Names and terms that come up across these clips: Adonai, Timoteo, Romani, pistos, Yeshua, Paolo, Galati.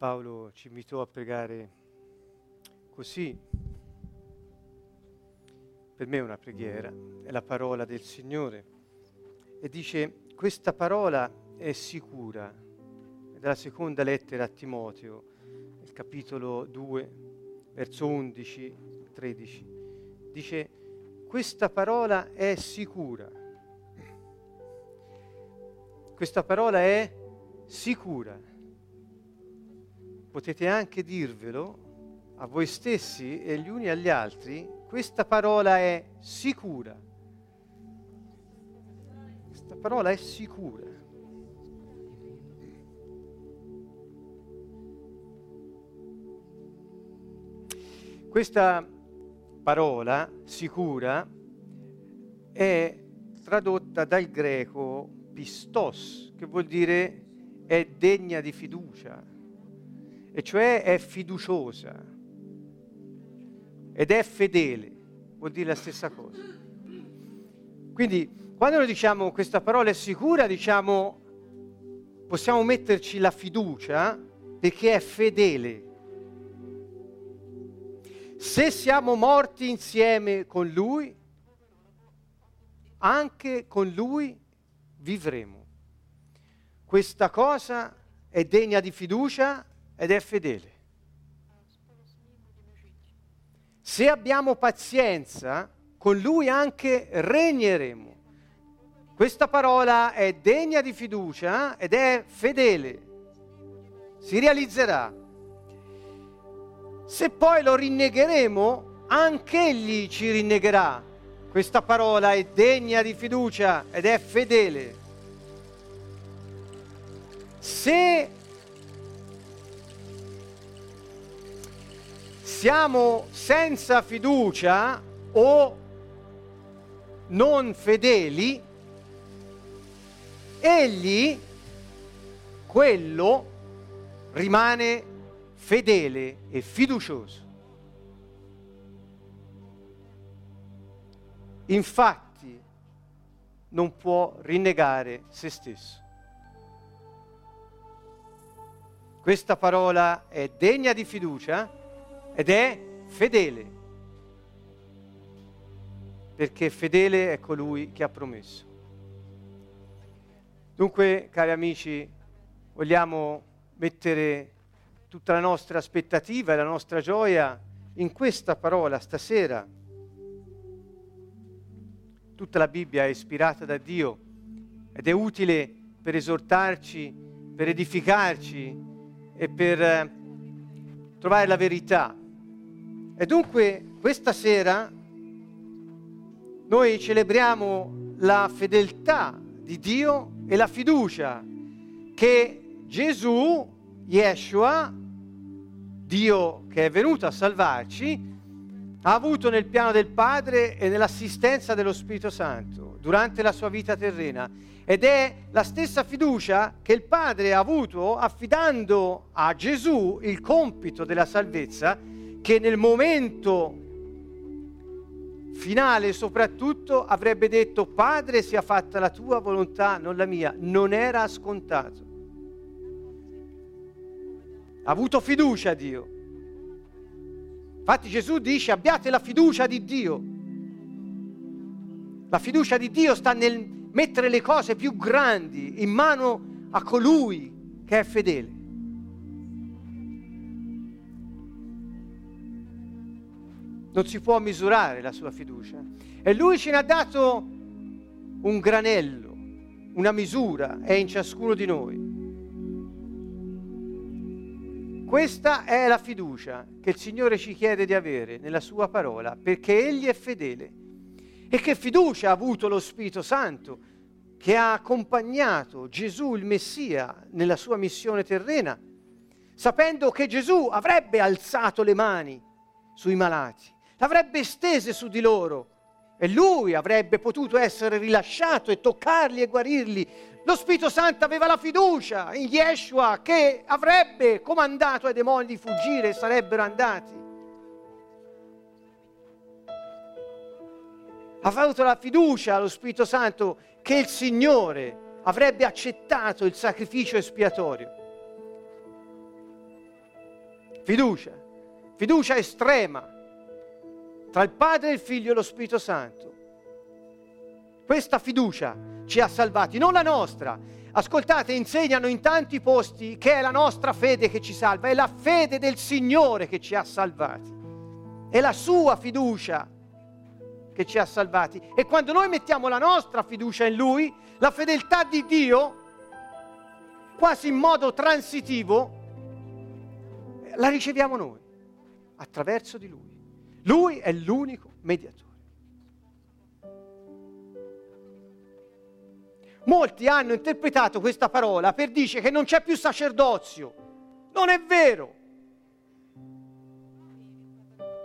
Paolo ci invitò a pregare così. Per me è una preghiera, è la parola del Signore. E dice, questa parola è sicura. È dalla seconda lettera a Timoteo, nel capitolo 2, verso 11, 13. Dice, questa parola è sicura. Questa parola è sicura. Potete anche dirvelo a voi stessi e gli uni agli altri, questa parola è sicura. Questa parola è sicura. Questa parola, sicura, è tradotta dal greco pistos, che vuol dire è degna di fiducia, e cioè è fiduciosa ed è fedele, vuol dire la stessa cosa. Quindi quando noi diciamo questa parola è sicura, diciamo possiamo metterci la fiducia perché è fedele. Se siamo morti insieme con Lui, anche con Lui vivremo. Questa cosa è degna di fiducia ed è fedele. Se abbiamo pazienza, con Lui anche regneremo. Questa parola è degna di fiducia ed è fedele. Si realizzerà. Se poi lo rinnegheremo, anch'egli ci rinnegherà. Questa parola è degna di fiducia ed è fedele. Se siamo senza fiducia o non fedeli, egli, quello, rimane fedele e fiducioso. Infatti non può rinnegare se stesso. Questa parola è degna di fiducia ed è fedele, perché fedele è colui che ha promesso. Dunque, cari amici, vogliamo mettere tutta la nostra aspettativa e la nostra gioia in questa parola stasera. Tutta la Bibbia è ispirata da Dio ed è utile per esortarci, per edificarci e per trovare la verità. E dunque questa sera noi celebriamo la fedeltà di Dio e la fiducia che Gesù, Yeshua, Dio che è venuto a salvarci, ha avuto nel piano del Padre e nell'assistenza dello Spirito Santo durante la sua vita terrena. Ed è la stessa fiducia che il Padre ha avuto affidando a Gesù il compito della salvezza, che nel momento finale soprattutto avrebbe detto: Padre, sia fatta la tua volontà, non la mia. Non era scontato. Ha avuto fiducia a Dio. Infatti Gesù dice: abbiate la fiducia di Dio. La fiducia di Dio sta nel mettere le cose più grandi in mano a colui che è fedele. Non si può misurare la sua fiducia. E Lui ce ne ha dato un granello, una misura, è in ciascuno di noi. Questa è la fiducia che il Signore ci chiede di avere nella Sua parola, perché Egli è fedele. E che fiducia ha avuto lo Spirito Santo che ha accompagnato Gesù il Messia nella sua missione terrena, sapendo che Gesù avrebbe alzato le mani sui malati, l'avrebbe stese su di loro e Lui avrebbe potuto essere rilasciato e toccarli e guarirli. Lo Spirito Santo aveva la fiducia in Yeshua che avrebbe comandato ai demoni di fuggire e sarebbero andati. Ha avuto la fiducia allo Spirito Santo che il Signore avrebbe accettato il sacrificio espiatorio. Fiducia, fiducia estrema tra il Padre, il Figlio e lo Spirito Santo. Questa fiducia ci ha salvati, non la nostra. Ascoltate, insegnano in tanti posti che è la nostra fede che ci salva, è la fede del Signore che ci ha salvati, è la sua fiducia che ci ha salvati. E quando noi mettiamo la nostra fiducia in Lui, la fedeltà di Dio, quasi in modo transitivo, la riceviamo noi, attraverso di Lui. Lui è l'unico mediatore. Molti hanno interpretato questa parola per dire che non c'è più sacerdozio. Non è vero.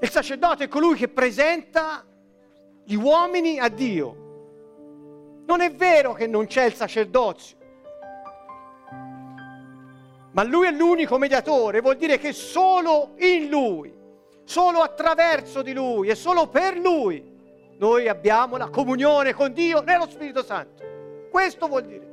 Il sacerdote è colui che presenta gli uomini a Dio. Non è vero che non c'è il sacerdozio. Ma Lui è l'unico mediatore, vuol dire che solo in Lui, solo attraverso di Lui e solo per Lui noi abbiamo la comunione con Dio nello Spirito Santo. Questo vuol dire.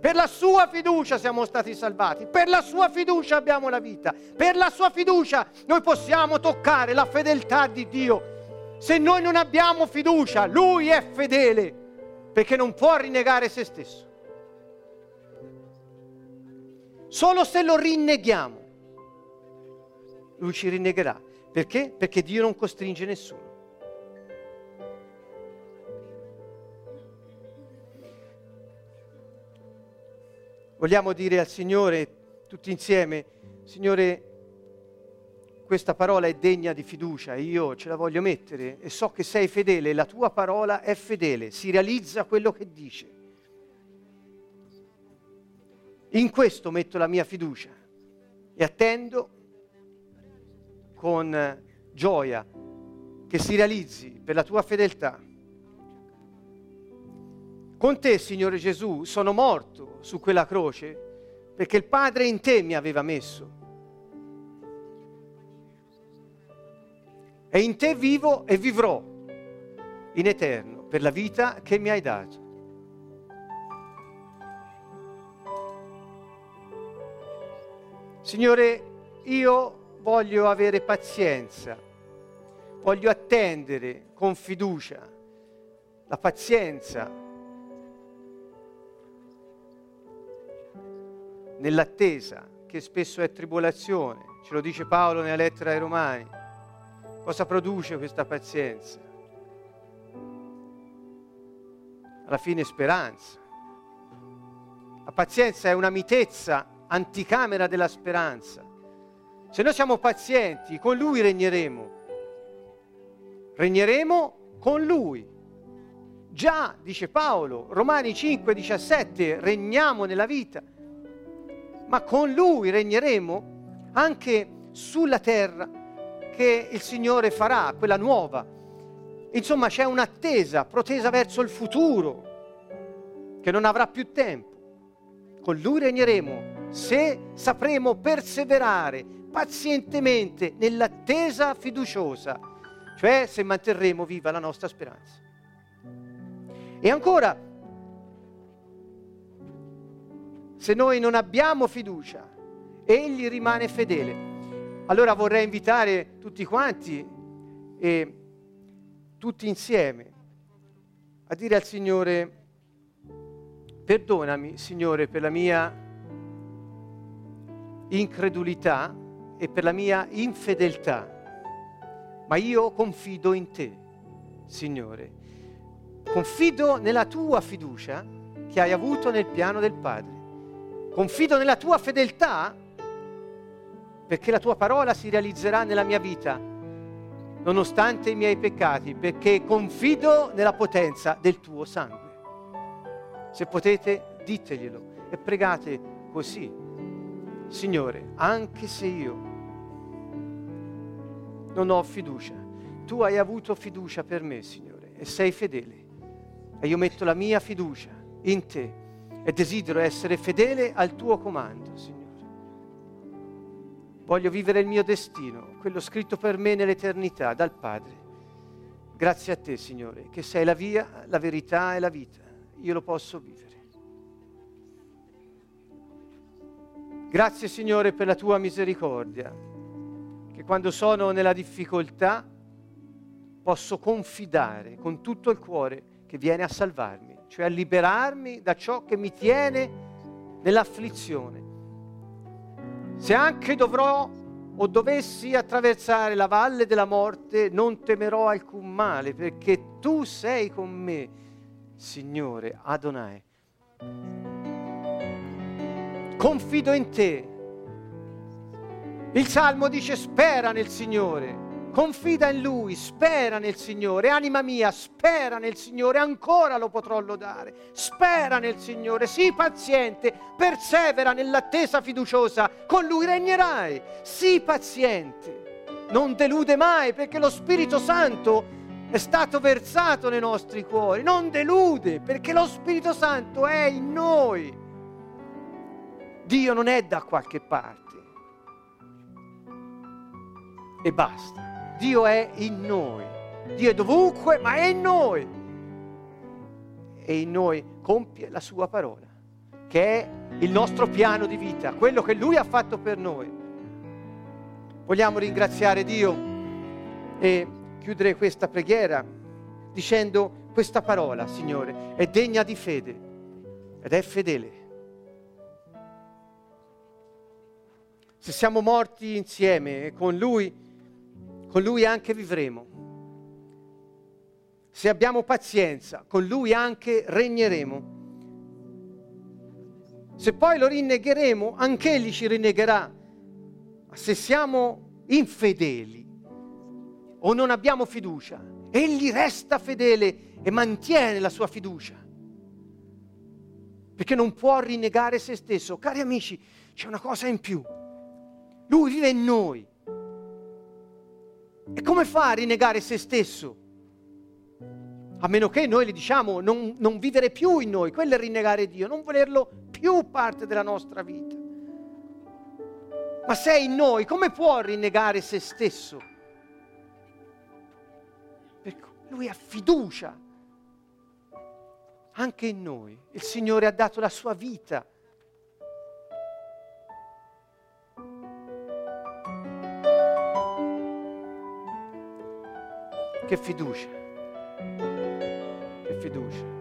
Per la sua fiducia siamo stati salvati, per la sua fiducia abbiamo la vita, per la sua fiducia noi possiamo toccare la fedeltà di Dio. Se noi non abbiamo fiducia, Lui è fedele, perché non può rinnegare se stesso. Solo se lo rinneghiamo, Lui ci rinnegherà. Perché? Perché Dio non costringe nessuno. Vogliamo dire al Signore tutti insieme: Signore, questa parola è degna di fiducia, io ce la voglio mettere e so che sei fedele, la tua parola è fedele, si realizza quello che dice. In questo metto la mia fiducia e attendo con gioia che si realizzi per la tua fedeltà. Con te, Signore Gesù, sono morto su quella croce perché il Padre in te mi aveva messo. E in te vivo e vivrò in eterno per la vita che mi hai dato. Signore, io voglio avere pazienza, voglio attendere con fiducia la pazienza nell'attesa, che spesso è tribolazione, ce lo dice Paolo nella lettera ai Romani. Cosa produce questa pazienza? Alla fine speranza. La pazienza è una mitezza anticamera della speranza. Se noi siamo pazienti, con Lui regneremo. Regneremo con Lui. Già, dice Paolo, Romani 5,17, regniamo nella vita, ma con Lui regneremo anche sulla terra che il Signore farà, quella nuova. Insomma, c'è un'attesa protesa verso il futuro che non avrà più tempo. Con Lui regneremo se sapremo perseverare pazientemente nell'attesa fiduciosa, cioè se manterremo viva la nostra speranza. E ancora, se noi non abbiamo fiducia, Egli rimane fedele. Allora vorrei invitare tutti quanti e tutti insieme a dire al Signore: perdonami, Signore, per la mia incredulità e per la mia infedeltà, ma io confido in te, Signore. Confido nella tua fiducia che hai avuto nel piano del Padre. Confido nella tua fedeltà, perché la tua parola si realizzerà nella mia vita, nonostante i miei peccati, perché confido nella potenza del tuo sangue. Se potete, diteglielo e pregate così: Signore, anche se io non ho fiducia, tu hai avuto fiducia per me, Signore, e sei fedele. E io metto la mia fiducia in te e desidero essere fedele al tuo comando, Signore. Voglio vivere il mio destino, quello scritto per me nell'eternità dal Padre. Grazie a te, Signore, che sei la via, la verità e la vita. Io lo posso vivere. Grazie, Signore, per la tua misericordia. che quando sono nella difficoltà posso confidare con tutto il cuore che viene a salvarmi, cioè a liberarmi da ciò che mi tiene nell'afflizione. Se anche dovrò o dovessi attraversare la valle della morte, non temerò alcun male, perché tu sei con me, Signore Adonai. Confido in te. Il Salmo dice: spera nel Signore, confida in Lui, spera nel Signore, anima mia, spera nel Signore, ancora lo potrò lodare, spera nel Signore, sii paziente, persevera nell'attesa fiduciosa, con Lui regnerai, sii paziente, non delude mai, perché lo Spirito Santo è stato versato nei nostri cuori, non delude, perché lo Spirito Santo è in noi. Dio non è da qualche parte e basta. Dio è in noi, Dio è dovunque, ma è in noi. E in noi compie la sua parola, che è il nostro piano di vita, quello che Lui ha fatto per noi. Vogliamo ringraziare Dio e chiudere questa preghiera dicendo questa parola: Signore, è degna di fede ed è fedele. Se siamo morti insieme con Lui anche vivremo. Se abbiamo pazienza, con Lui anche regneremo. Se poi lo rinnegheremo, anche Egli ci rinnegherà. Ma se siamo infedeli o non abbiamo fiducia, Egli resta fedele e mantiene la sua fiducia, perché non può rinnegare se stesso. Cari amici, c'è una cosa in più: Lui vive in noi. E come fa a rinnegare se stesso? A meno che noi le diciamo non vivere più in noi, quello è rinnegare Dio, non volerlo più parte della nostra vita. Ma se è in noi, come può rinnegare se stesso? Perché Lui ha fiducia anche in noi. Il Signore ha dato la sua vita. Che fiducia, che fiducia.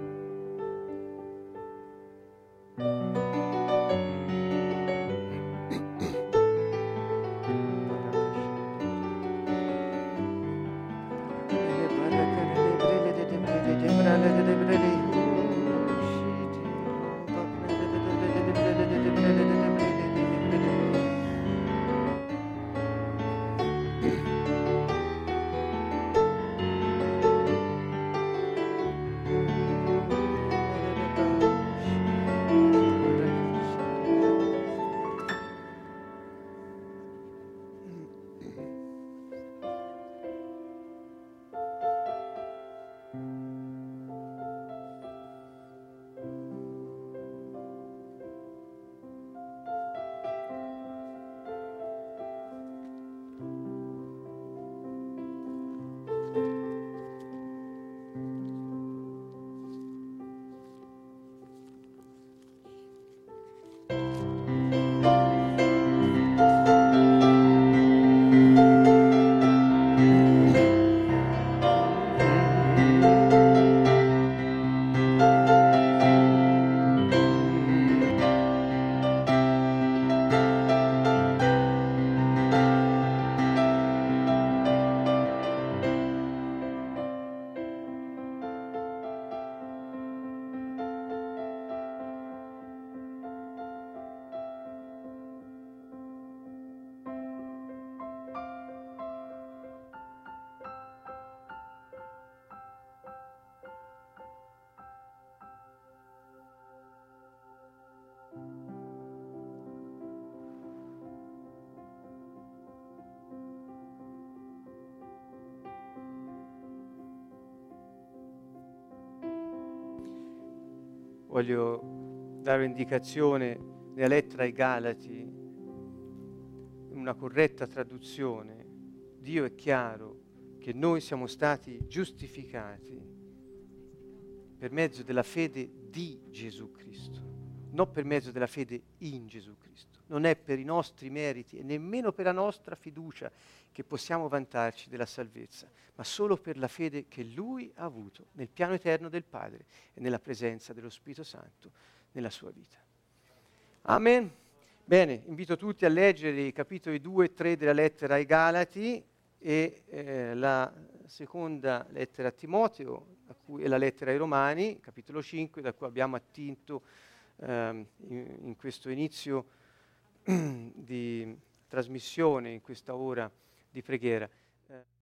Voglio dare un'indicazione nella lettera ai Galati, una corretta traduzione. Dio è chiaro che noi siamo stati giustificati per mezzo della fede di Gesù Cristo, non per mezzo della fede in Gesù Cristo. non è per i nostri meriti e nemmeno per la nostra fiducia che possiamo vantarci della salvezza, ma solo per la fede che Lui ha avuto nel piano eterno del Padre e nella presenza dello Spirito Santo nella sua vita. Amen. Bene, invito tutti a leggere i capitoli 2 e 3 della lettera ai Galati e la seconda lettera a Timoteo e la lettera ai Romani, capitolo 5, da cui abbiamo attinto in questo inizio di trasmissione, in questa ora di preghiera.